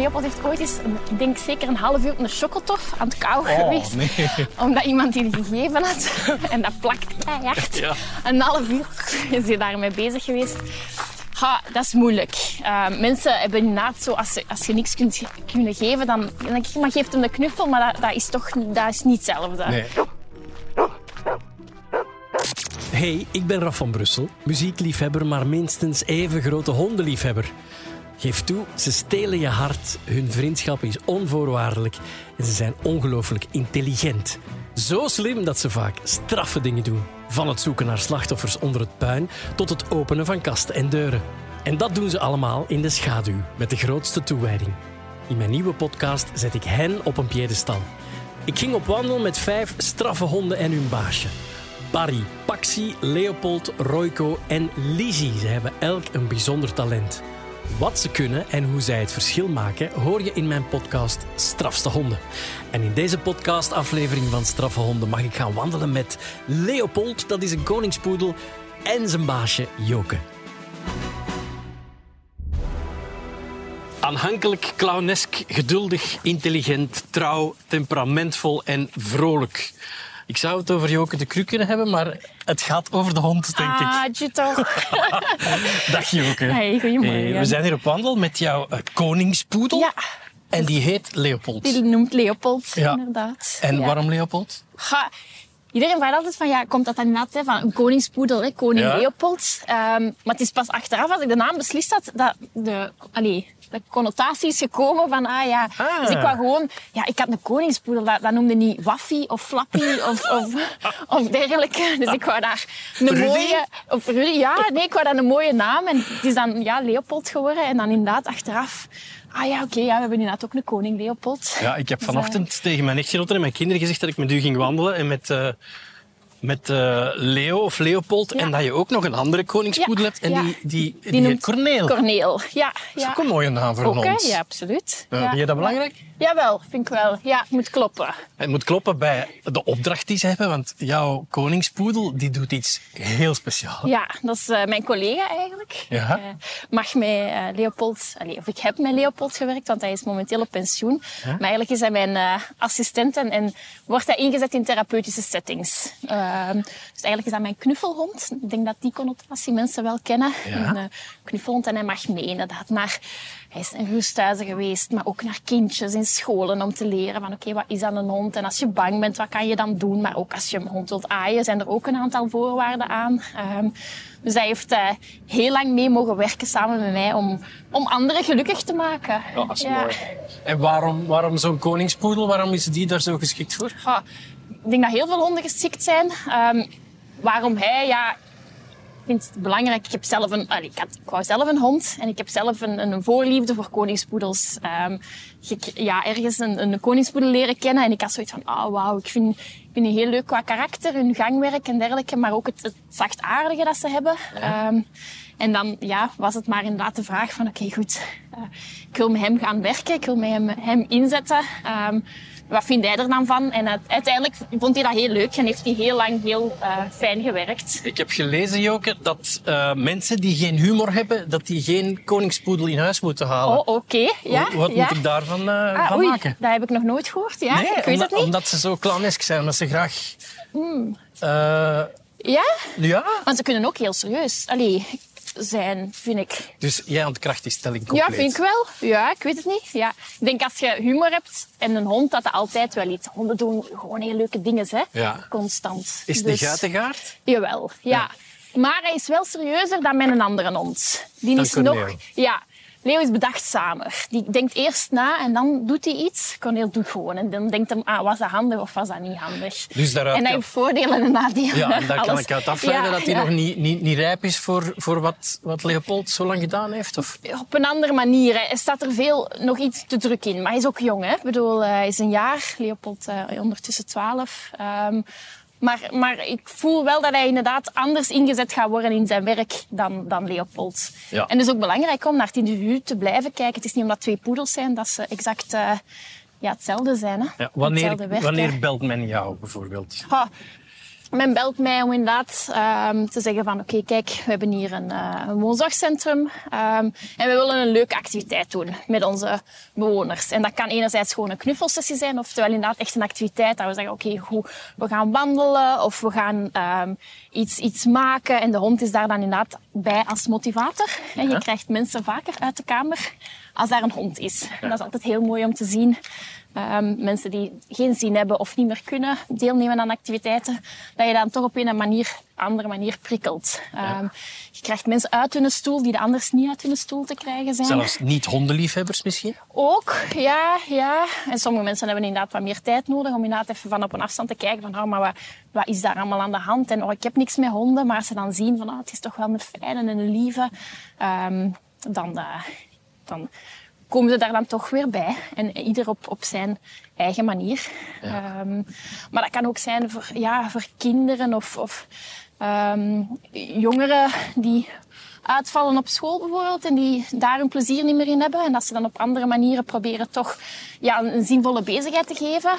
Leopold heeft ooit eens, denk ik, zeker een half uur op een chocotof aan het kauwen geweest. Nee. Omdat iemand die gegeven had. En dat plakt keihard. Ja. Een half uur is hij daarmee bezig geweest. Ha, dat is moeilijk. Mensen hebben inderdaad zo, als je niks kunt geven, dan denk ik, maar geeft hem een knuffel, maar dat is toch niet hetzelfde. Nee. Hey, ik ben Raf van Brussel, muziekliefhebber, maar minstens even grote hondenliefhebber. Geef toe, ze stelen je hart, hun vriendschap is onvoorwaardelijk en ze zijn ongelooflijk intelligent. Zo slim dat ze vaak straffe dingen doen. Van het zoeken naar slachtoffers onder het puin tot het openen van kasten en deuren. En dat doen ze allemaal in de schaduw, met de grootste toewijding. In mijn nieuwe podcast zet ik hen op een piedestal. Ik ging op wandel met 5 straffe honden en hun baasje. Barry, Paxi, Leopold, Royco en Lizzie. Ze hebben elk een bijzonder talent. Wat ze kunnen en hoe zij het verschil maken, hoor je in mijn podcast Strafste Honden. En in deze podcastaflevering van Straffe Honden mag ik gaan wandelen met Leopold, dat is een koningspoedel, en zijn baasje Joke. Aanhankelijk, clownesk, geduldig, intelligent, trouw, temperamentvol en vrolijk. Ik zou het over Joke Decru kunnen hebben, maar het gaat over de hond, denk ik. Ah, je toch. Dag Joke. Hey, goedemorgen. Hey, we zijn hier op wandel met jouw koningspoedel. Ja. En die heet Leopold. Die noemt Leopold, ja. Inderdaad. En waarom Leopold? Ha. Iedereen vraagt altijd van, ja, komt dat dan net hè, van een koningspoedel, hè, koning Leopold. Maar het is pas achteraf, als ik de naam beslist had, dat de connotatie is gekomen van, Dus ik wou gewoon, ik had een koningspoedel, dat noemde niet Waffy of Flappy of dergelijke. Dus ik wou daar ik wou daar een mooie naam. En het is dan, Leopold geworden. En dan inderdaad achteraf, we hebben inderdaad ook een koning Leopold. Ja, ik heb vanochtend tegen mijn echtgenoten en mijn kinderen gezegd dat ik met u ging wandelen en met Leo of Leopold en dat je ook nog een andere koningspoedel hebt en die heet Corneel. Corneel, ja. Dat is ook een mooie naam voor een hond. Ja, absoluut. Vind je dat belangrijk? Jawel, vind ik wel. Ja, het moet kloppen. Het moet kloppen bij de opdracht die ze hebben, want jouw koningspoedel die doet iets heel speciaals. Ja, dat is mijn collega eigenlijk. Ja. Ik heb met Leopold gewerkt, want hij is momenteel op pensioen. Ja? Maar eigenlijk is hij mijn assistent en wordt hij ingezet in therapeutische settings. Dus eigenlijk is dat mijn knuffelhond. Ik denk dat die connotatie mensen wel kennen. Ja. Een knuffelhond en hij mag mee inderdaad. Maar hij is in rusthuizen geweest, maar ook naar kindjes in scholen om te leren van oké, wat is dan een hond? En als je bang bent, wat kan je dan doen? Maar ook als je een hond wilt aaien, zijn er ook een aantal voorwaarden aan. Dus hij heeft heel lang mee mogen werken samen met mij om anderen gelukkig te maken. Ja, dat is mooi. En waarom zo'n koningspoedel? Waarom is die daar zo geschikt voor? Ja, ik denk dat heel veel honden geschikt zijn. Waarom hij? Ja, ik vind het belangrijk. Ik wou zelf een hond en ik heb zelf een voorliefde voor koningspoedels. Ergens een koningspoedel leren kennen en ik had zoiets van, ik vind die heel leuk qua karakter, hun gangwerk en dergelijke, maar ook het zachtaardige dat ze hebben. Ja. En dan was het maar inderdaad de vraag van, ik wil met hem gaan werken, ik wil met hem inzetten. Wat vindt hij er dan van? En uiteindelijk vond hij dat heel leuk en heeft hij heel lang heel fijn gewerkt. Ik heb gelezen, Joke, dat mensen die geen humor hebben, dat die geen koningspoedel in huis moeten halen. Oh, oké. Ja, wat moet ik daarvan maken? Dat heb ik nog nooit gehoord. Ja? Nee, ik weet het niet. Omdat ze zo clownesk zijn, omdat ze graag... Ja? Want ze kunnen ook heel serieus zijn, vind ik. Dus jij ontkracht die stelling compleet? Ja, vind ik wel. Ja, ik weet het niet. Ja. Ik denk als je humor hebt en een hond, dat altijd wel iets. Honden doen gewoon heel leuke dingen, hè. Ja. Constant. Is de guitengaard? Jawel, ja. Maar hij is wel serieuzer dan mijn andere hond. Die is nog... Leo. Ja. Leo is bedachtzamer. Die denkt eerst na en dan doet hij iets. Corneel doet gewoon. En dan denkt hij, was dat handig of was dat niet handig? Dus daaruit, en hij heeft voordelen en nadelen. Ja, en daar kan ik uit afleiden dat hij nog niet rijp is voor wat Leopold zo lang gedaan heeft? Of? Op een andere manier. Hij staat er nog iets te druk in. Maar hij is ook jong, hè? Ik bedoel, hij is een jaar. Leopold ondertussen 12. Maar ik voel wel dat hij inderdaad anders ingezet gaat worden in zijn werk dan Leopold. Ja. En het is ook belangrijk om naar het individu te blijven kijken. Het is niet omdat 2 poedels zijn dat ze exact hetzelfde zijn. Hè? Ja, wanneer belt men jou bijvoorbeeld? Men belt mij om inderdaad te zeggen van oké, kijk, we hebben hier een woonzorgcentrum en we willen een leuke activiteit doen met onze bewoners. En dat kan enerzijds gewoon een knuffelsessie zijn, oftewel inderdaad echt een activiteit waar we zeggen oké, we gaan wandelen of we gaan iets maken. En de hond is daar dan inderdaad bij als motivator. Ja. En je krijgt mensen vaker uit de kamer als daar een hond is. Ja. En dat is altijd heel mooi om te zien. Mensen die geen zin hebben of niet meer kunnen deelnemen aan activiteiten, dat je dan toch op een andere manier prikkelt. Ja. Je krijgt mensen uit hun stoel die anders niet uit hun stoel te krijgen zijn. Zelfs niet-hondenliefhebbers misschien? Ook, ja. En sommige mensen hebben inderdaad wat meer tijd nodig om inderdaad even van op een afstand te kijken van, maar wat is daar allemaal aan de hand? En ik heb niks met honden, maar als ze dan zien van, het is toch wel een fijne en een lieve, dan komen ze daar dan toch weer bij. En ieder op zijn eigen manier. Ja. Maar dat kan ook zijn voor kinderen of jongeren die uitvallen op school bijvoorbeeld en die daar hun plezier niet meer in hebben. En dat ze dan op andere manieren proberen toch een zinvolle bezigheid te geven.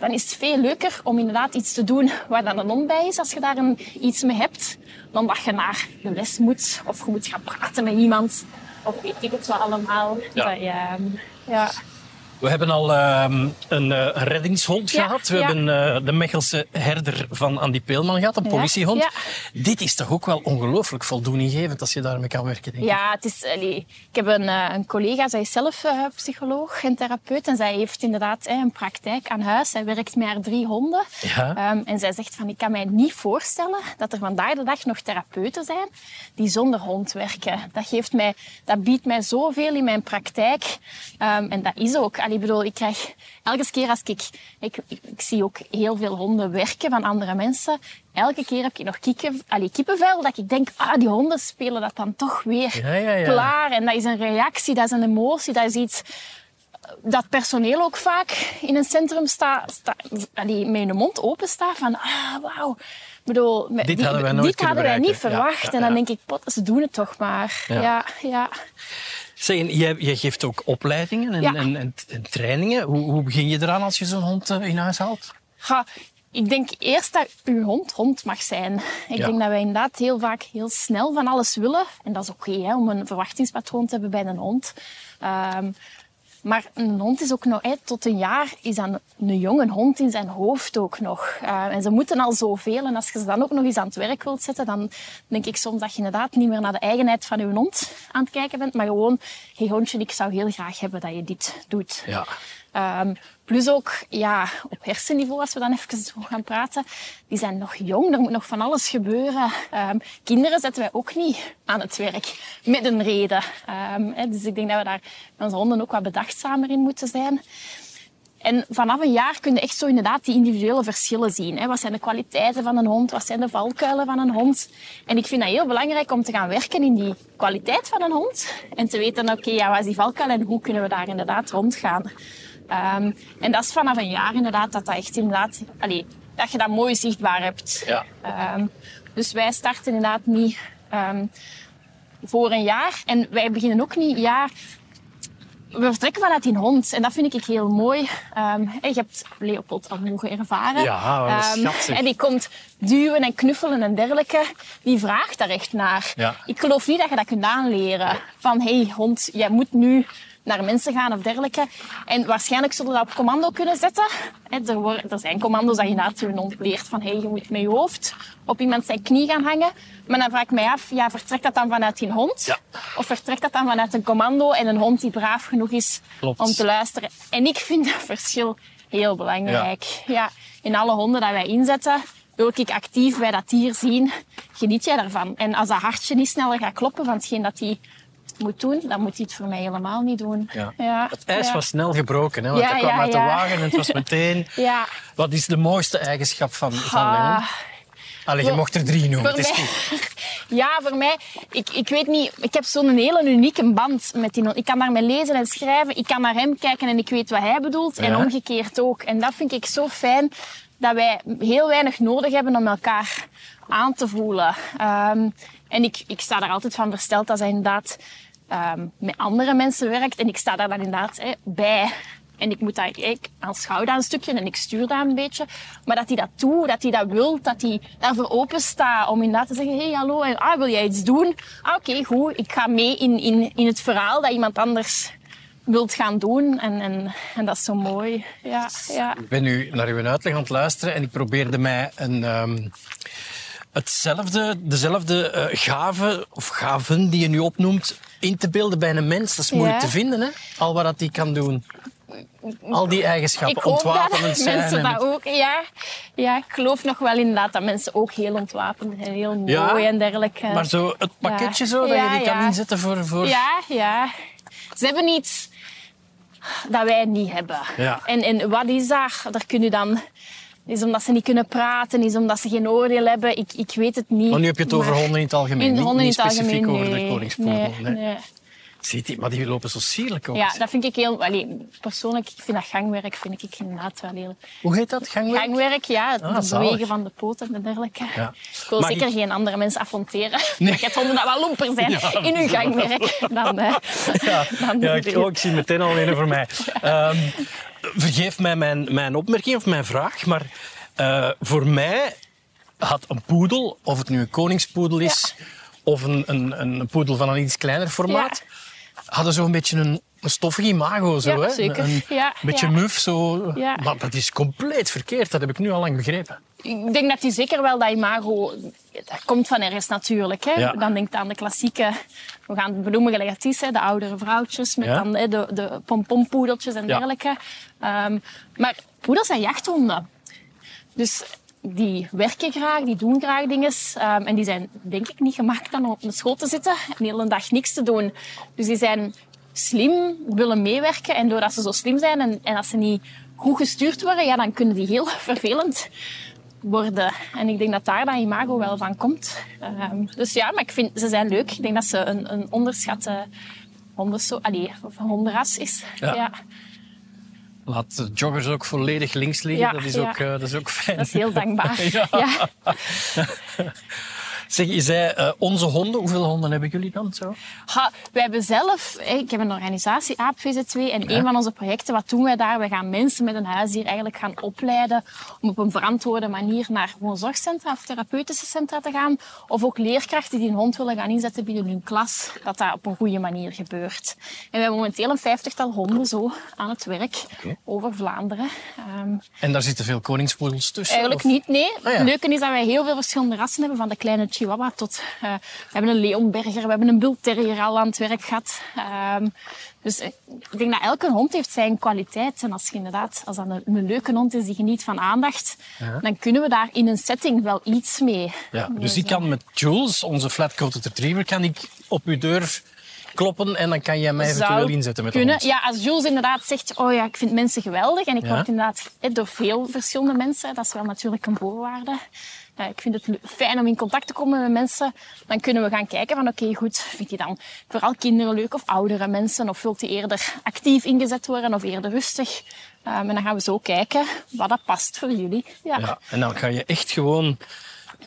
Dan is het veel leuker om inderdaad iets te doen waar dan een hond bij is, als je daar iets mee hebt, dan dat je naar de les moet of je moet gaan praten met iemand. Of weet ik het wel allemaal. Ja. Ja. We hebben al een reddingshond gehad. We hebben de Mechelse herder van Andy Peelman gehad, een politiehond. Ja. Dit is toch ook wel ongelooflijk voldoeninggevend als je daarmee kan werken, denk ik? Ja, het is, ik heb een collega, zij is zelf psycholoog en therapeut. En zij heeft inderdaad een praktijk aan huis. Zij werkt met haar 3 honden. Ja. En zij zegt van, ik kan mij niet voorstellen dat er vandaag de dag nog therapeuten zijn die zonder hond werken. Dat biedt mij zoveel in mijn praktijk. En dat is ook... Ik bedoel, ik krijg elke keer als ik zie ook heel veel honden werken van andere mensen. Elke keer heb ik nog kippenvel dat ik denk, die honden spelen dat dan toch weer klaar. En dat is een reactie, dat is een emotie, dat is iets dat personeel ook vaak in een centrum met hun mond open staat van, wauw. Ik bedoel, dit hadden wij niet verwacht. Ja. En dan denk ik, ze doen het toch maar. Ja. Zeg, jij geeft ook opleidingen en trainingen. Hoe begin je eraan als je zo'n hond in huis haalt? Ik denk eerst dat uw hond mag zijn. Ik denk dat wij inderdaad heel vaak heel snel van alles willen. En dat is oké, om een verwachtingspatroon te hebben bij een hond. Maar een hond is ook nog, tot een jaar is dan een jonge hond in zijn hoofd ook nog. En ze moeten al zoveel. En als je ze dan ook nog eens aan het werk wilt zetten, dan denk ik soms dat je inderdaad niet meer naar de eigenheid van je hond aan het kijken bent. Maar gewoon, hey hondje, ik zou heel graag hebben dat je dit doet. Ja. Plus ook, op hersenniveau, als we dan even zo gaan praten, die zijn nog jong, er moet nog van alles gebeuren. Kinderen zetten wij ook niet aan het werk, met een reden. Dus ik denk dat we daar met onze honden ook wat bedachtzamer in moeten zijn. En vanaf een jaar kun je echt zo inderdaad die individuele verschillen zien. Wat zijn de kwaliteiten van een hond? Wat zijn de valkuilen van een hond? En ik vind dat heel belangrijk om te gaan werken in die kwaliteit van een hond. En te weten, wat is die valkuil en hoe kunnen we daar inderdaad rondgaan? En dat is vanaf een jaar inderdaad dat echt inderdaad... dat je dat mooi zichtbaar hebt. Ja. Dus wij starten inderdaad niet voor een jaar. En wij beginnen ook niet... We vertrekken vanuit die hond. En dat vind ik heel mooi. Je hebt Leopold al mogen ervaren. Ja, schattig. En die komt duwen en knuffelen en dergelijke. Die vraagt daar echt naar. Ja. Ik geloof niet dat je dat kunt aanleren. Van, hond, jij moet nu naar mensen gaan of dergelijke. En waarschijnlijk zullen we dat op commando kunnen zetten. Er zijn commando's dat je naast je hond leert. Van, je moet met je hoofd op iemand zijn knie gaan hangen. Maar dan vraag ik mij af, vertrekt dat dan vanuit die hond? Ja. Of vertrekt dat dan vanuit een commando en een hond die braaf genoeg is om te luisteren? En ik vind dat verschil heel belangrijk. Ja, in alle honden dat wij inzetten, wil ik actief bij dat dier zien, geniet jij daarvan. En als dat hartje niet sneller gaat kloppen van hetgeen dat die moet doen, dan moet hij het voor mij helemaal niet doen. Ja. Ja. Het ijs was snel gebroken, want hij kwam uit de wagen en het was meteen... Wat is de mooiste eigenschap van Leon? Je mocht er 3 noemen, het is goed. Voor mij, ik weet niet, ik heb zo'n hele unieke band met die hond. Ik kan daarmee lezen en schrijven, ik kan naar hem kijken en ik weet wat hij bedoelt. Ja. En omgekeerd ook. En dat vind ik zo fijn, dat wij heel weinig nodig hebben om elkaar aan te voelen. En ik sta daar altijd van versteld als hij inderdaad met andere mensen werkt. En ik sta daar dan inderdaad bij. En ik moet dat, ik aanschouw dat een stukje en ik stuur dat een beetje. Maar dat hij dat doet, dat hij dat wil, dat hij daarvoor open staat om inderdaad te zeggen, hey, hallo, en, wil jij iets doen? Ah, oké, goed, ik ga mee in het verhaal dat iemand anders wilt gaan doen. En dat is zo mooi. Ja, ja. Ik ben nu naar uw uitleg aan het luisteren en ik probeerde mij dezelfde gave of gaven die je nu opnoemt in te beelden bij een mens. Dat is moeilijk te vinden, hè? Al wat die kan doen. Al die eigenschappen, ontwapenend zijn. Ik hoop dat mensen dat ook, ja. Ja, ik geloof nog wel inderdaad dat mensen ook heel ontwapend en heel mooi en dergelijke. Maar zo het pakketje zo, dat je die kan inzetten voor... Ja, ja. Ze hebben iets dat wij niet hebben. Ja. En wat is dat? Daar kun je dan... Is omdat ze niet kunnen praten, is omdat ze geen oordeel hebben. Ik weet het niet. Maar nu heb je het over honden in het algemeen. Niet specifiek over de koningspoedel. Nee. Ziet die, maar die lopen zo sierlijk op. Ja, dat vind ik heel... Allee, persoonlijk, ik vind dat gangwerk vind ik inderdaad wel heel... Hoe heet dat? Gangwerk? Gangwerk, ja. Het bewegen van de poten en dergelijke. Ja. Ik wil zeker geen andere mensen affronteren. Nee. Ik heb honden dat wel lomper zijn in hun gangwerk. Ik zie meteen al een voor mij. Vergeef mij mijn opmerking of mijn vraag, maar voor mij had een poedel, of het nu een koningspoedel is... Ja. Of een poedel van een iets kleiner formaat, hadden zo'n beetje een stoffig imago. Zo, hè? Zeker. Een beetje muf. Zo. Ja. Maar dat is compleet verkeerd. Dat heb ik nu al lang begrepen. Ik denk dat die zeker wel dat imago... Dat komt van ergens natuurlijk. Hè? Ja. Dan denk je aan de klassieke... We gaan benoemen gelijk het is, hè, de oudere vrouwtjes met dan, hè, de pompompoedeltjes en dergelijke. Maar poedels zijn jachthonden. Dus... Die werken graag, die doen graag dingen. En die zijn, denk ik, niet gemaakt om op een school te zitten en de hele dag niks te doen. Dus die zijn slim, willen meewerken. En doordat ze zo slim zijn en als ze niet goed gestuurd worden, ja, dan kunnen die heel vervelend worden. En ik denk dat daar dat imago wel van komt. Dus ja, maar ik vind, ze zijn leuk. Ik denk dat ze een onderschatte hondenras is. Ja. Ja. Laat joggers ook volledig links liggen, dat is ook fijn. Dat is heel dankbaar. Ja. Zeg, je zei onze honden, hoeveel honden hebben jullie dan zo? Wij hebben zelf, ik heb een organisatie, AAP vzw, en een van onze projecten, wat doen wij daar? We gaan mensen met een huisdier eigenlijk gaan opleiden om op een verantwoorde manier naar gewoon zorgcentra of therapeutische centra te gaan. Of ook leerkrachten die een hond willen gaan inzetten binnen hun klas, dat dat op een goede manier gebeurt. En we hebben momenteel een 50-tal honden zo aan het werk over Vlaanderen. En daar zitten veel koningspoedels tussen? Eigenlijk niet, nee. Ah, ja. Het leuke is dat wij heel veel verschillende rassen hebben, van de kleine Chihuahua tot... we hebben een Leonberger, we hebben een Bull Terrier al aan het werk gehad. Dus ik denk dat elke hond heeft zijn kwaliteit. En als je inderdaad, als dat een leuke hond is die geniet van aandacht, dan kunnen we daar in een setting wel iets mee. Ja, dus ik kan met Jules, onze flat-coated retriever, kan ik op uw deur kloppen en dan kan jij mij eventueel inzetten met kunnen. Ja, als Jules inderdaad zegt, oh ja, ik vind mensen geweldig en ik word inderdaad door veel verschillende mensen, dat is wel natuurlijk een voorwaarde. Ik vind het fijn om in contact te komen met mensen. Dan kunnen we gaan kijken van oké, goed, vindt hij dan vooral kinderen leuk of oudere mensen? Of wilt hij eerder actief ingezet worden of eerder rustig? En dan gaan we zo kijken wat dat past voor jullie. Ja. Ja, en dan ga je echt gewoon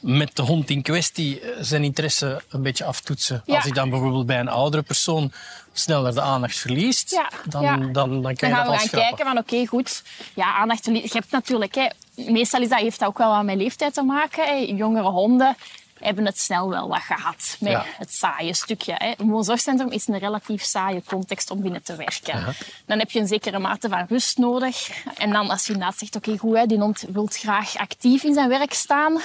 met de hond in kwestie zijn interesse een beetje aftoetsen. Ja. Als hij dan bijvoorbeeld bij een oudere persoon sneller de aandacht verliest, dan kan je dat afschrappen. Dan gaan we gaan kijken van oké, goed, ja, aandacht verliezen. Je hebt natuurlijk... meestal heeft dat ook wel aan mijn leeftijd te maken. Hè. Jongere honden hebben het snel wel wat gehad met het saaie stukje. Hè. Een zorgcentrum is een relatief saaie context om binnen te werken. Uh-huh. Dan heb je een zekere mate van rust nodig. En dan als je inderdaad zegt, oké, goed, hè, die hond wil graag actief in zijn werk staan.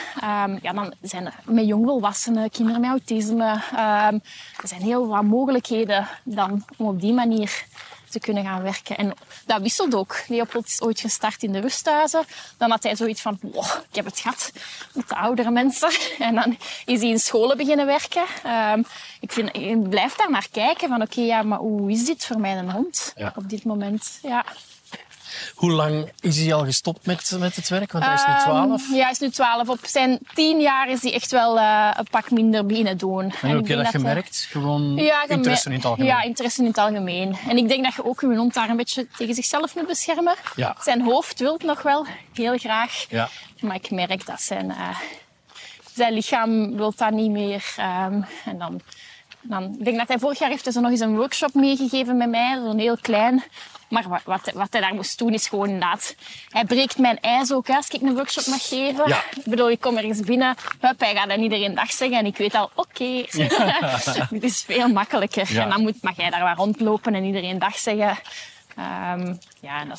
Dan zijn er met jongvolwassenen, kinderen met autisme. Er zijn heel wat mogelijkheden dan om op die manier te kunnen gaan werken. En dat wisselt ook. Leopold is ooit gestart in de rusthuizen. Dan had hij zoiets van, ik heb het gehad met de oudere mensen. En dan is hij in scholen beginnen werken. Ik blijf daar naar kijken van, maar hoe is dit voor mijn hond op dit moment? Ja. Hoe lang is hij al gestopt met het werk? Want hij is nu 12. Ja, hij is nu 12. Op zijn 10 jaar is hij echt wel een pak minder beginnen doen. En heb je dat gemerkt? Gewoon interesse in het algemeen? Ja, interesse in het algemeen. En ik denk dat je ook je hond daar een beetje tegen zichzelf moet beschermen. Ja. Zijn hoofd wil het nog wel, heel graag. Ja. Maar ik merk dat zijn lichaam wil dat niet meer. En dan Dan, ik denk dat hij vorig jaar heeft dus nog eens een workshop meegegeven met mij, zo'n heel klein. Maar wat hij daar moest doen is gewoon inderdaad... Hij breekt mijn ijs ook, hè, als ik een workshop mag geven. Ja. Ik bedoel, ik kom ergens binnen, hup, hij gaat dan iedereen dag zeggen en ik weet al, oké. Ja. Dit is veel makkelijker. Ja. En dan mag jij daar maar rondlopen en iedereen dag zeggen. Ja, en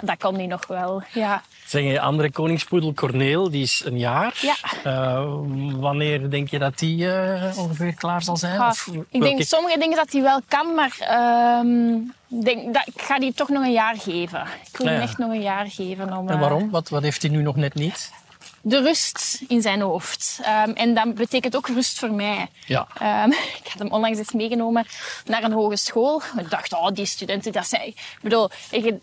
dat kan nu nog wel. Ja. Zeg, je andere koningspoedel, Corneel, die is een jaar. Ja. Wanneer denk je dat die ongeveer klaar zal zijn? Ik denk sommige dingen dat die wel kan, maar ik ga die toch nog een jaar geven. Ik wil hem echt nog een jaar geven. En waarom? Wat heeft hij nu nog net niet? De rust in zijn hoofd. En dat betekent ook rust voor mij. Ja. Ik had hem onlangs eens meegenomen naar een hogeschool. Ik dacht, die studenten, dat zijn... Ik bedoel,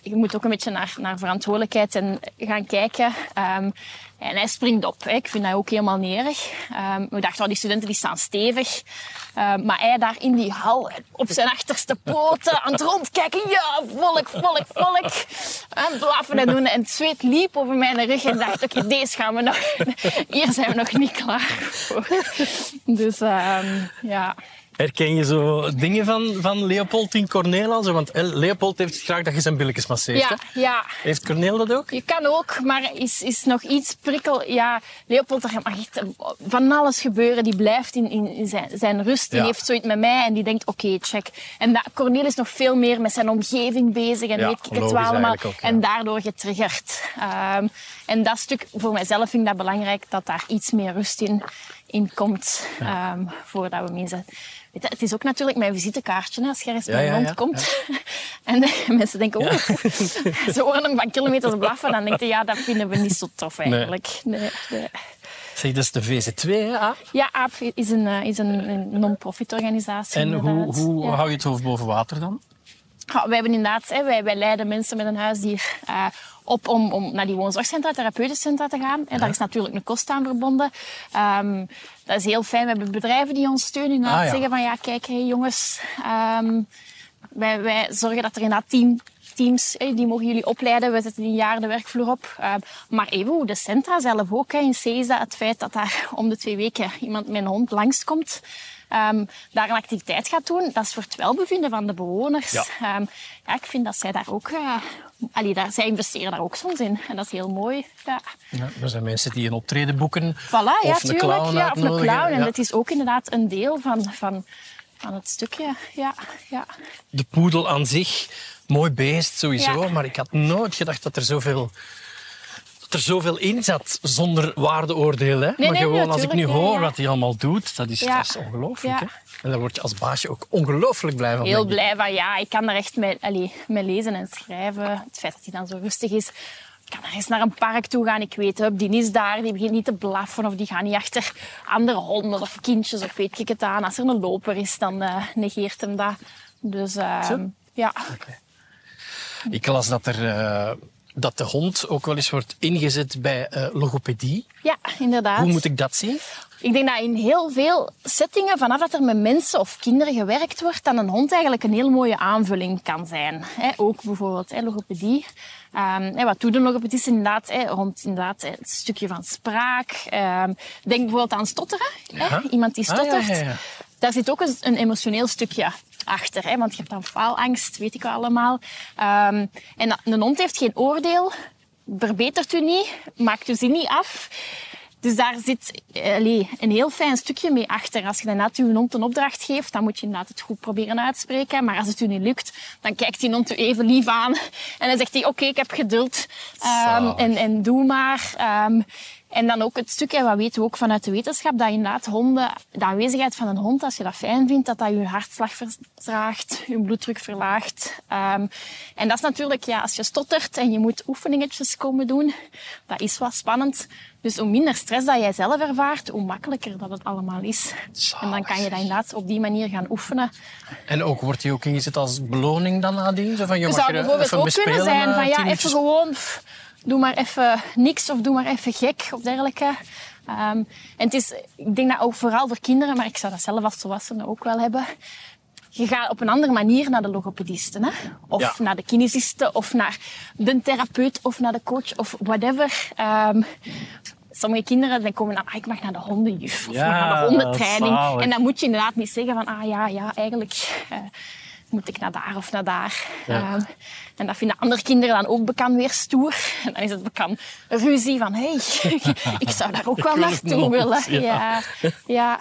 je moet ook een beetje naar verantwoordelijkheid en gaan kijken. En hij springt op. Hè. Ik vind dat ook helemaal nerig. We dachten, die studenten die staan stevig. Maar hij daar in die hal, op zijn achterste poten, aan het rondkijken. Ja, volk. En blaffen en doen. En het zweet liep over mijn rug. En dacht, oké, deze gaan we nog... Hier zijn we nog niet klaar voor. Dus, ja... Herken je zo dingen van Leopold in Corneel al? Want Leopold heeft graag dat je zijn billetjes masseert. Ja, ja. Heeft Corneel dat ook? Je kan ook, maar is nog iets prikkel... Ja, Leopold, er mag echt van alles gebeuren. Die blijft in zijn rust. Die heeft zoiets met mij en die denkt, oké, check. En Corneel is nog veel meer met zijn omgeving bezig. En weet ik het wel allemaal. Ook, ja. En daardoor getriggerd. En dat stuk, voor mijzelf vind ik dat belangrijk. Dat daar iets meer rust in komt. Ja. Voordat we mensen... Weet je, het is ook natuurlijk mijn visitekaartje, hè, als je ergens bij rond komt. Ja. En de mensen denken, ze horen hem van kilometers blaffen. Dan denk je, dat vinden we niet zo tof eigenlijk. Nee. Zeg, dat is de VZW, hè, AAP? Ja, AAP is een non-profit organisatie. En hoe hou je het hoofd boven water dan? Wij hebben inderdaad, wij leiden mensen met een huisdier op om naar die woonzorgcentra, therapeutencentra te gaan. En daar is natuurlijk een kost aan verbonden. Dat is heel fijn. We hebben bedrijven die ons steunen. En zeggen van, kijk, hey, jongens, wij zorgen dat er inderdaad teams, die mogen jullie opleiden. We zetten een jaar de werkvloer op. Maar even, de centra zelf ook. In C is dat het feit dat daar om de 2 weken iemand met een hond langskomt. Daar een activiteit gaat doen, dat is voor het welbevinden van de bewoners. Ja. Ik vind dat zij daar ook... zij investeren daar ook soms in. En dat is heel mooi. Ja. Ja, er zijn mensen die een optreden boeken. Voilà, of een clown. En dat is ook inderdaad een deel van het stukje. Ja, ja. De poedel aan zich, mooi beest sowieso. Ja. Maar ik had nooit gedacht dat er zoveel in zat, zonder waardeoordeel. Hè? Nee, maar gewoon als ik nu hoor wat hij allemaal doet, dat is ongelooflijk. Ja. En daar word je als baasje ook ongelooflijk blij van. Heel blij van, ik kan daar echt mee lezen en schrijven. Het feit dat hij dan zo rustig is. Ik kan er eens naar een park toe gaan. Ik weet, die is daar, die begint niet te blaffen. Of die gaat niet achter andere honden of kindjes of weet ik het aan. Als er een loper is, dan negeert hem dat. Dus, ja. Okay. Ik las dat er... dat de hond ook wel eens wordt ingezet bij logopedie. Ja, inderdaad. Hoe moet ik dat zien? Ik denk dat in heel veel settingen, vanaf dat er met mensen of kinderen gewerkt wordt, dan een hond eigenlijk een heel mooie aanvulling kan zijn. Ook bijvoorbeeld logopedie. Wat doet een logopedist inderdaad? Rond inderdaad het stukje van spraak. Denk bijvoorbeeld aan stotteren. Ja. Iemand die stottert. Ja. Daar zit ook een emotioneel stukje achter. Want je hebt dan faalangst, weet ik wel allemaal. En een hond heeft geen oordeel. Verbetert u niet. Maakt u zin niet af. Dus daar zit een heel fijn stukje mee achter. Als je inderdaad je hond een opdracht geeft, dan moet je inderdaad het goed proberen uit te spreken. Maar als het u niet lukt, dan kijkt die hond u even lief aan. En dan zegt hij, oké, ik heb geduld. En doe maar. En dan ook het stukje, wat weten we ook vanuit de wetenschap, dat inderdaad honden, de aanwezigheid van een hond, als je dat fijn vindt, dat je hartslag vertraagt, je bloeddruk verlaagt. En dat is natuurlijk, als je stottert en je moet oefeningetjes komen doen, dat is wat spannend. Dus hoe minder stress dat jij zelf ervaart, hoe makkelijker dat het allemaal is. Zalig. En dan kan je dat inderdaad op die manier gaan oefenen. En ook, wordt die ook ingezet als beloning dan nadien? Zo van, je zou bijvoorbeeld ook kunnen zijn van, even gewoon... Doe maar even niks of doe maar even gek of dergelijke. En het is, ik denk dat ook vooral voor kinderen, maar ik zou dat zelf als volwassenen ook wel hebben. Je gaat op een andere manier naar de logopedisten. Hè? Of naar de kinesisten, of naar de therapeut, of naar de coach, of whatever. Sommige kinderen dan komen dan, ik mag naar de hondenjuf of naar de hondentraining. En dan moet je inderdaad niet zeggen van, eigenlijk moet ik naar daar of naar daar. Ja. En dat vinden andere kinderen dan ook bekend weer stoer. En dan is het bekend ruzie van, ik zou daar ook wel naartoe willen. Ja. Ja.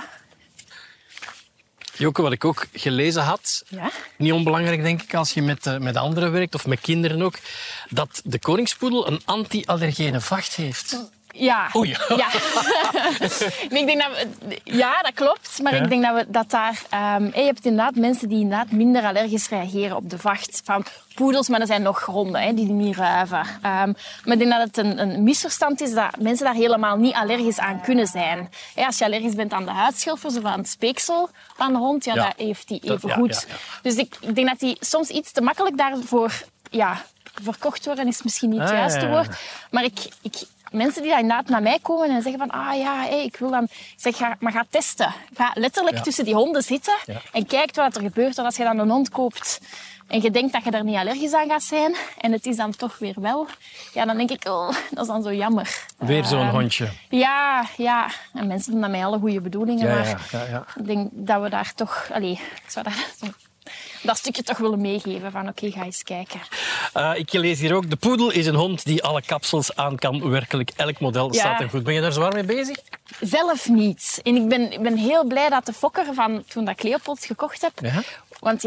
Joke, wat ik ook gelezen had, niet onbelangrijk denk ik als je met anderen werkt of met kinderen ook, dat de koningspoedel een anti-allergene vacht heeft. Ja. Oei. Ja. Ik denk dat we, dat klopt. Maar ik denk dat, je hebt inderdaad mensen die inderdaad minder allergisch reageren op de vacht van poedels. Maar er zijn nog honden die niet ruiven. Maar ik denk dat het een misverstand is dat mensen daar helemaal niet allergisch aan kunnen zijn. Als je allergisch bent aan de huidschilfers of aan het speeksel van de hond, dat heeft hij even goed. Ja, ja. Dus ik denk dat die soms iets te makkelijk daarvoor verkocht worden. Is misschien niet het juiste woord. Maar mensen die daar inderdaad naar mij komen en zeggen van ik wil dan... Ik zeg, ga testen. Ga letterlijk tussen die honden zitten en kijk wat er gebeurt als je dan een hond koopt. En je denkt dat je er niet allergisch aan gaat zijn en het is dan toch weer wel. Ja, dan denk ik, dat is dan zo jammer. Weer zo'n hondje. Ja. En mensen vinden dat met alle goede bedoelingen, maar ik denk dat we daar toch... ik zou daar... dat stukje toch willen meegeven van oké, ga eens kijken. Ik lees hier ook, de poedel is een hond die alle kapsels aan kan. Werkelijk elk model staat hem goed. Ben je daar zwaar mee bezig? Zelf niet. En ik ben heel blij dat de fokker van toen dat ik Leopold gekocht heb... Ja? Want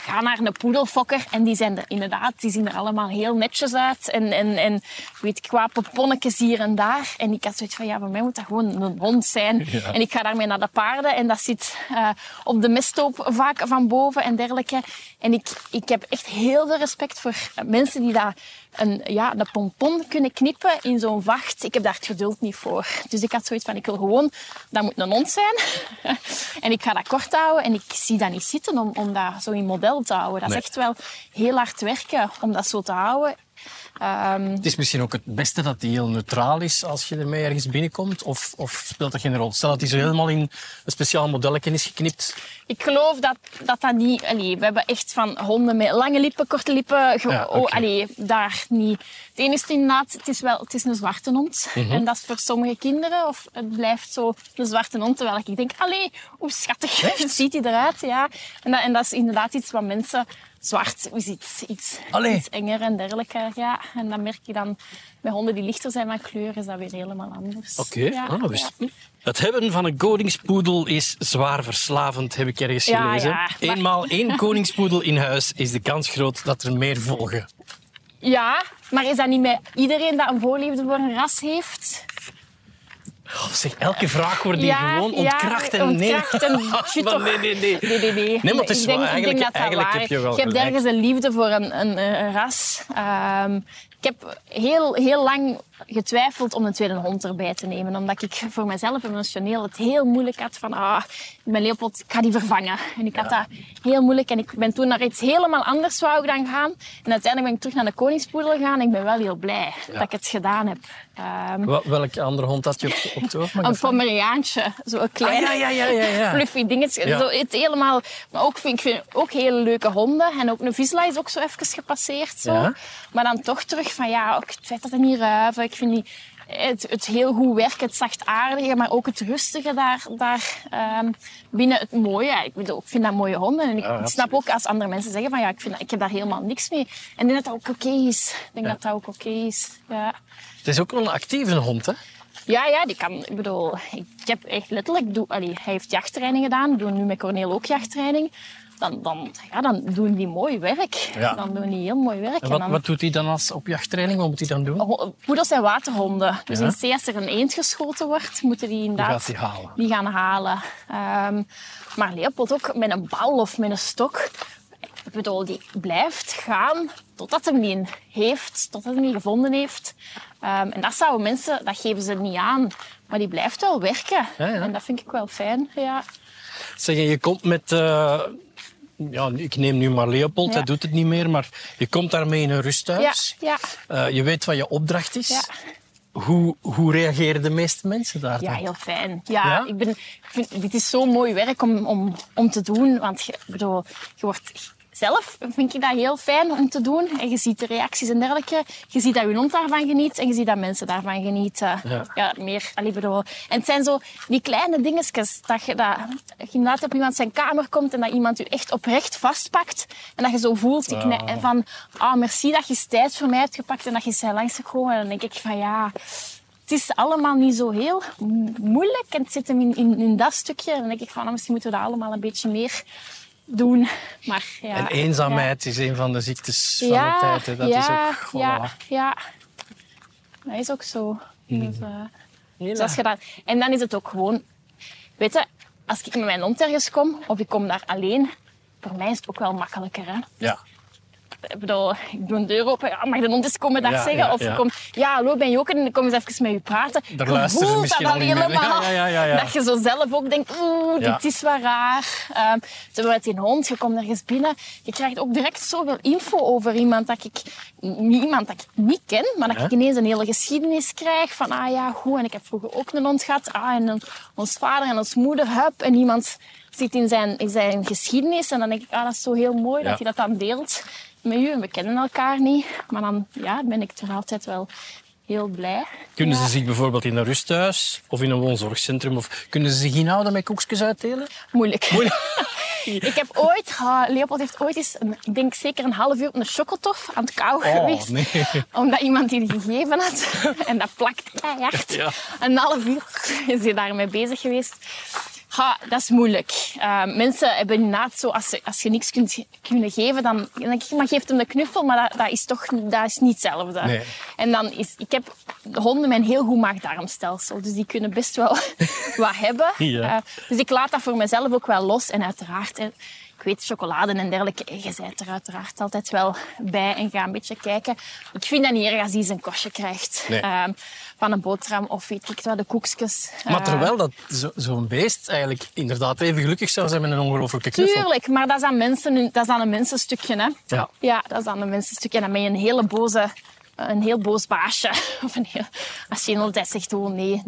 ga naar een poedelfokker en die zijn er inderdaad, die zien er allemaal heel netjes uit. En weet ik, qua poponnetjes hier en daar. En ik had zoiets van, voor mij moet dat gewoon een hond zijn. Ja. En ik ga daarmee naar de paarden en dat zit op de mesthoop vaak van boven en dergelijke. En ik heb echt heel veel respect voor mensen die daar een pompon kunnen knippen in zo'n vacht. Ik heb daar het geduld niet voor. Dus ik had zoiets van, ik wil gewoon, dat moet een hond zijn. En ik ga dat kort houden en ik zie dat niet zitten om dat zo in model te houden. Dat is echt wel heel hard werken om dat zo te houden. Het is misschien ook het beste dat die heel neutraal is als je ermee ergens binnenkomt, of speelt dat geen rol? Stel dat die zo helemaal in een speciaal modelletje is geknipt. Ik geloof dat niet... we hebben echt van honden met lange lippen, korte lippen... daar niet. Het enige is inderdaad, het is een zwarte hond. Mm-hmm. En dat is voor sommige kinderen, of het blijft zo een zwarte hond, terwijl ik denk, hoe schattig ziet hij eruit. Ja. En dat is inderdaad iets wat mensen... Zwart is iets enger en dergelijke. Ja. En dan merk je dan, met honden die lichter zijn van kleur, is dat weer helemaal anders. Oké. Ja. Het hebben van een koningspoedel is zwaar verslavend, heb ik ergens gelezen. Ja, eenmaal één koningspoedel in huis is de kans groot dat er meer volgen. Ja, maar is dat niet met iedereen dat een voorliefde voor een ras heeft? Elke vraag wordt hier gewoon ontkracht en nee. Nee, maar het is waar. Eigenlijk heb je wel gelijk. Je hebt ergens een liefde voor een ras. Ik heb heel lang getwijfeld om een tweede hond erbij te nemen. Omdat ik voor mezelf emotioneel het heel moeilijk had van... mijn Leopold, ik ga die vervangen. En ik had dat heel moeilijk. En ik ben toen naar iets helemaal anders wou dan gaan. En uiteindelijk ben ik terug naar de koningspoedel gegaan. En ik ben wel heel blij dat ik het gedaan heb. Welke andere hond had je op het oog? Een Pomeriaantje. Zo'n klein, fluffy dingetje. Ja. Zo het helemaal... Maar ook, ik vind ook hele leuke honden. En ook een Vizsla is ook zo even gepasseerd. Zo. Ja. Maar dan toch terug van... ook het feit dat hij niet ruiven... Ik vind het heel goed werken, het zachtaardige, maar ook het rustige daar binnen het mooie. Ik bedoel, ik vind dat mooie honden. En ik snap ook als andere mensen zeggen van ik heb daar helemaal niks mee. En ik denk dat dat ook oké is. Ja. Het is ook wel een actieve hond, hè? Ja, die kan... Ik bedoel, ik heb echt letterlijk... hij heeft jachttraining gedaan. Ik doe nu met Corneel ook jachttraining. Dan doen die mooi werk. Ja. Dan doen die heel mooi werk. Wat doet hij dan als op jachttraining? Wat moet hij dan doen? Poedels zijn waterhonden. Dus in zee als er een eend geschoten wordt, moeten die inderdaad... Die gaan halen. Maar Leopold ook met een bal of met een stok. Ik bedoel, die blijft gaan totdat hij hem niet heeft, totdat hij hem gevonden heeft. En dat zouden mensen, dat geven ze niet aan. Maar die blijft wel werken. Ja. En dat vind ik wel fijn, Zeg, je komt met... ik neem nu maar Leopold, hij doet het niet meer, maar je komt daarmee in een rusthuis. Ja. Je weet wat je opdracht is. Ja. Hoe reageren de meeste mensen daar dan? Ja, heel fijn. Ja. Ik vind, dit is zo'n mooi werk om te doen, want je, bedoel, je wordt zelf vind ik dat heel fijn om te doen. En je ziet de reacties en dergelijke. Je ziet dat je hond daarvan geniet en je ziet dat mensen daarvan genieten. Ja, ja meer. Allee, bedoel. En het zijn zo die kleine dingetjes. Dat je inderdaad op iemand zijn kamer komt en dat iemand je echt oprecht vastpakt. En dat je zo voelt van... Ah, oh, merci dat je tijd voor mij hebt gepakt en dat je zijn langs gekomen. En dan denk ik van ja... Het is allemaal niet zo heel moeilijk. En het zit hem in dat stukje. En dan denk ik van, misschien moeten we dat allemaal een beetje meer doen. Maar, ja, en eenzaamheid is een van de ziektes van de tijd. Dat is ook gewoon... Ja, dat is ook zo. Dus, zoals gedaan. En dan is het ook gewoon... Weet je, als ik met mijn hond ergens kom, of ik kom daar alleen... Voor mij is het ook wel makkelijker, hè? Ja. Ik doe een deur open, mag de hond eens komen daar zeggen? Ja, of kom, hallo, ben je ook en kom eens even met je praten. Daar luisteren ze misschien al niet helemaal. Ja. Dat je zo zelf ook denkt, dit is wel raar. Terwijl met die hond, je komt ergens binnen, je krijgt ook direct zoveel info over iemand dat ik niet ken, maar dat ik ineens een hele geschiedenis krijg van, goed, en ik heb vroeger ook een hond gehad, en ons vader en ons moeder, hup, en iemand zit in zijn geschiedenis en dan denk ik, dat is zo heel mooi dat je dat dan deelt. Met u en we kennen elkaar niet. Maar dan ben ik toch altijd wel heel blij. Kunnen ze zich bijvoorbeeld in een rusthuis of in een woonzorgcentrum... Of, kunnen ze zich inhouden met koekjes uitdelen? Moeilijk. Ik heb ooit... Leopold heeft ooit eens, ik denk zeker een half uur op een chocotof aan het kauwen geweest. Nee. Omdat iemand die gegeven had. En dat plakt keihard. Ja. Een half uur is hij daarmee bezig geweest. Dat is moeilijk. Mensen hebben inderdaad zo... Als je niks kunnen geven, dan denk ik... Maar geef hem de knuffel, maar dat is niet hetzelfde. Nee. En dan is... Ik heb de honden met een heel goed maag-darmstelsel. Dus die kunnen best wel wat hebben. Ja. Dus ik laat dat voor mezelf ook wel los. En uiteraard... Ik weet, chocolade en dergelijke. Je bent er uiteraard altijd wel bij en ga een beetje kijken. Ik vind dat niet erg als hij zijn korstje krijgt. Nee. Van een boterham of weet ik wat, de koekjes. Maar terwijl dat zo'n beest eigenlijk inderdaad even gelukkig zou zijn met een ongelooflijke knuffel. Tuurlijk, maar dat is aan mensen, dat is aan een mensenstukje. Hè? Ja, dat is aan een mensenstukje. En dan ben je een heel boos baasje. Of als je altijd zegt,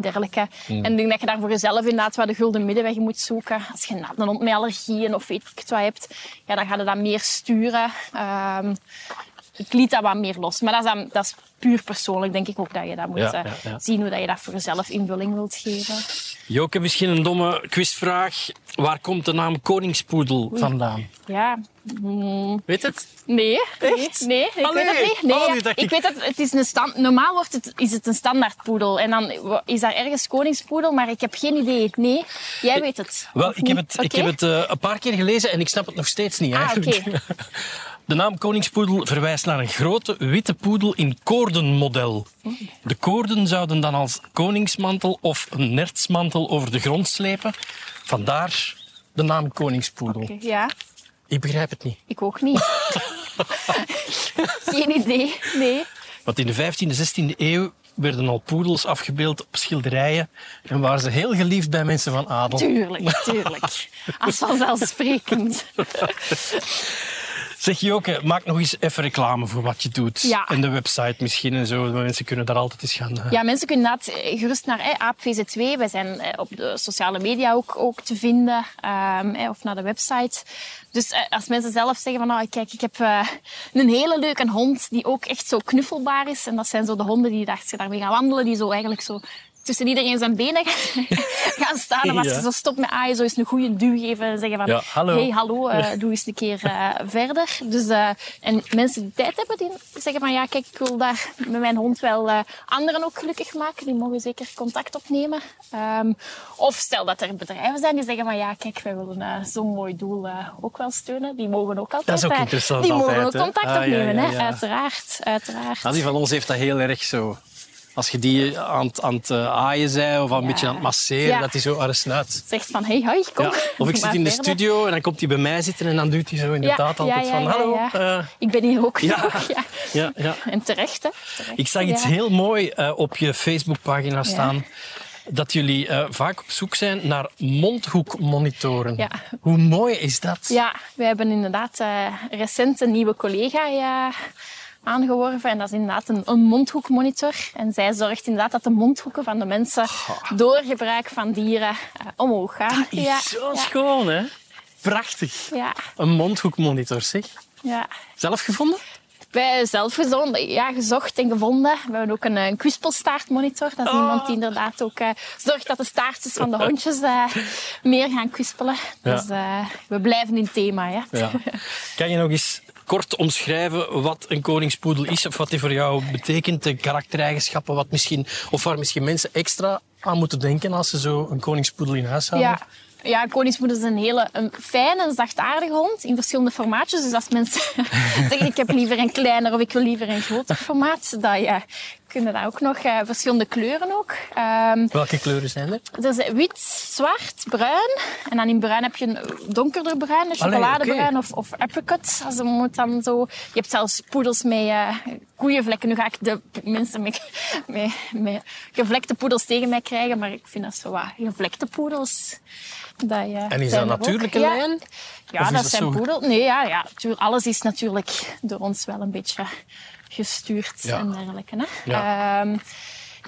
dergelijke. En ik denk dat je daar voor jezelf inderdaad wat de gulden middenweg moet zoeken. Als je een hond met allergieën of weet ik wat hebt, dan ga je dat meer sturen. Ik liet dat wat meer los. Maar dat is puur persoonlijk, denk ik ook, dat je dat moet zien, hoe dat je dat voor jezelf invulling wilt geven. Joke, misschien een domme quizvraag. Waar komt de naam koningspoedel vandaan? Ja. Weet het? Nee. Echt? Nee, allee, ik weet het niet. Nee, ik weet dat het is normaal is het een standaardpoedel. En dan is daar ergens koningspoedel, maar ik heb geen idee. Nee, jij weet het. Wel, ik heb het een paar keer gelezen en ik snap het nog steeds niet eigenlijk. Okay. De naam koningspoedel verwijst naar een grote witte poedel in koordenmodel. De koorden zouden dan als koningsmantel of een nertsmantel over de grond slepen. Vandaar de naam koningspoedel. Okay, ja. Ik begrijp het niet. Ik ook niet. Geen idee, nee. Want in de 15e, 16e eeuw werden al poedels afgebeeld op schilderijen en waren ze heel geliefd bij mensen van adel. Tuurlijk. Als vanzelfsprekend. Zeg Joke, maak nog eens even reclame voor wat je doet. Ja. En de website misschien en zo. Mensen kunnen daar altijd eens gaan... Ja, mensen kunnen inderdaad gerust naar AAP vzw. Wij zijn op de sociale media ook te vinden. Of naar de website. Dus als mensen zelf zeggen van... kijk, ik heb een hele leuke hond die ook echt zo knuffelbaar is. En dat zijn zo de honden die als je daarmee gaan wandelen, die zo eigenlijk zo... tussen iedereen zijn benen gaan staan. En als je zo stopt met aaien, zo eens een goede duw geven. En zeggen van, hallo. Hey, hallo, doe eens een keer verder. Dus, en mensen die tijd hebben, die zeggen van, kijk, ik wil daar met mijn hond wel anderen ook gelukkig maken. Die mogen zeker contact opnemen. Of stel dat er bedrijven zijn die zeggen van, kijk, wij willen zo'n mooi doel ook wel steunen. Die mogen ook altijd... Dat is ook interessant die altijd, mogen ook contact opnemen, ja. Hè? Uiteraard. Die van ons heeft dat heel erg zo... Als je die aan het aaien bent of een beetje aan het masseren, dat hij zo arre snuit. Zegt van, hey, kom. Ja. Of ik zit in de studio en dan komt hij bij mij zitten en dan doet hij zo inderdaad altijd van, hallo. Ja. Ik ben hier ook nog. Ja. En terecht, hè. Ik zag iets heel mooi op je Facebookpagina staan. Dat jullie vaak op zoek zijn naar mondhoekmonitoren. Ja. Hoe mooi is dat? Ja, we hebben inderdaad recent een nieuwe collega... aangeworven. En dat is inderdaad een mondhoekmonitor. En zij zorgt inderdaad dat de mondhoeken van de mensen door gebruik van dieren omhoog gaan. Dat is zo schoon, hè? prachtig. Ja. Een mondhoekmonitor, zeg. Ja. Zelf gevonden? Wij zelf gezocht en gevonden. We hebben ook een kwispelstaartmonitor. Dat is iemand die inderdaad ook zorgt dat de staartjes van de hondjes meer gaan kwispelen. Ja. Dus we blijven in het thema. Ja. Ja. Kan je nog eens kort omschrijven wat een koningspoedel is of wat die voor jou betekent? De karaktereigenschappen waar misschien mensen extra aan moeten denken als ze zo een koningspoedel in huis houden? Ja. Ja, een koningspoedel is een fijne en zachtaardige hond in verschillende formaatjes. Dus als mensen zeggen, ik heb liever een kleiner of ik wil liever een groter formaat, dan kunnen daar ook nog verschillende kleuren ook. Welke kleuren zijn er? Dus wit, zwart, bruin. En dan in bruin heb je een donkerder bruin, een chocoladebruin of apricot. Als moet dan zo. Je hebt zelfs poedels met koeienvlekken. Nu ga ik de mensen met gevlekte poedels tegen mij krijgen, maar ik vind dat zo wat gevlekte poedels. En is dat een natuurlijke lijn? Ja, dat zijn poedels. Nee, alles is natuurlijk door ons wel een beetje gestuurd en dergelijke. Hè?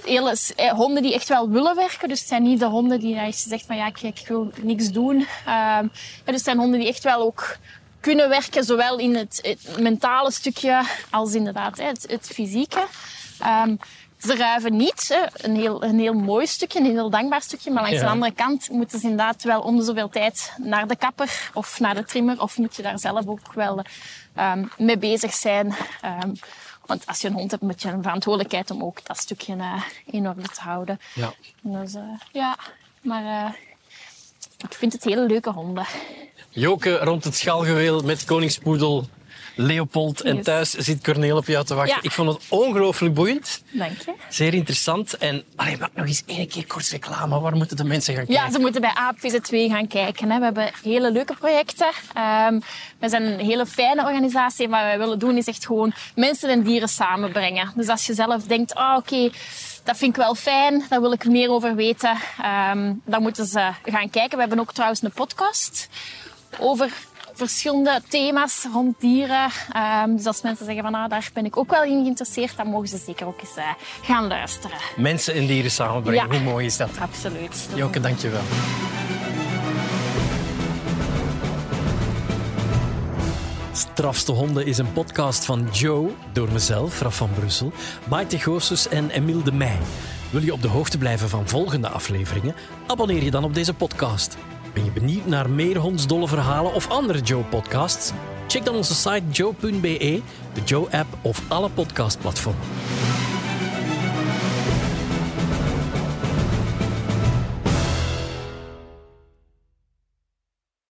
Ja. Honden die echt wel willen werken. Dus het zijn niet de honden die als je zegt van ik wil niks doen. Dus het zijn honden die echt wel ook kunnen werken, zowel in het mentale stukje als inderdaad het fysieke. Ze ruiven niet. Hè. Een heel mooi stukje, een heel dankbaar stukje. Maar langs de andere kant moeten ze inderdaad wel om de zoveel tijd naar de kapper of naar de trimmer. Of moet je daar zelf ook wel mee bezig zijn. Want als je een hond hebt, moet je een verantwoordelijkheid om ook dat stukje in orde te houden. Ja. Dus ik vind het hele leuke honden. Joke rond het schalgeweel met koningspoedel. Leopold en thuis zit Corneel op jou te wachten. Ja. Ik vond het ongelooflijk boeiend. Dank je. Zeer interessant. En maak nog eens één keer kort reclame. Waar moeten de mensen gaan kijken? Ja, ze moeten bij AAP vzw gaan kijken. Hè. We hebben hele leuke projecten. We zijn een hele fijne organisatie. En wat wij willen doen is echt gewoon mensen en dieren samenbrengen. Dus als je zelf denkt, dat vind ik wel fijn, daar wil ik meer over weten. Dan moeten ze gaan kijken. We hebben ook trouwens een podcast over verschillende thema's rond dieren. Dus als mensen zeggen van daar ben ik ook wel in geïnteresseerd, dan mogen ze zeker ook eens gaan luisteren. Mensen en dieren samenbrengen, hoe mooi is dat? Absoluut. Joke, dankjewel. Strafste Honden is een podcast van Joe, door mezelf, Raf van Brussel, Maïté Goossens en Emile de Meij. Wil je op de hoogte blijven van volgende afleveringen? Abonneer je dan op deze podcast. Ben je benieuwd naar meer hondsdolle verhalen of andere Joe-podcasts? Check dan onze site joe.be, de Joe-app of alle podcastplatformen.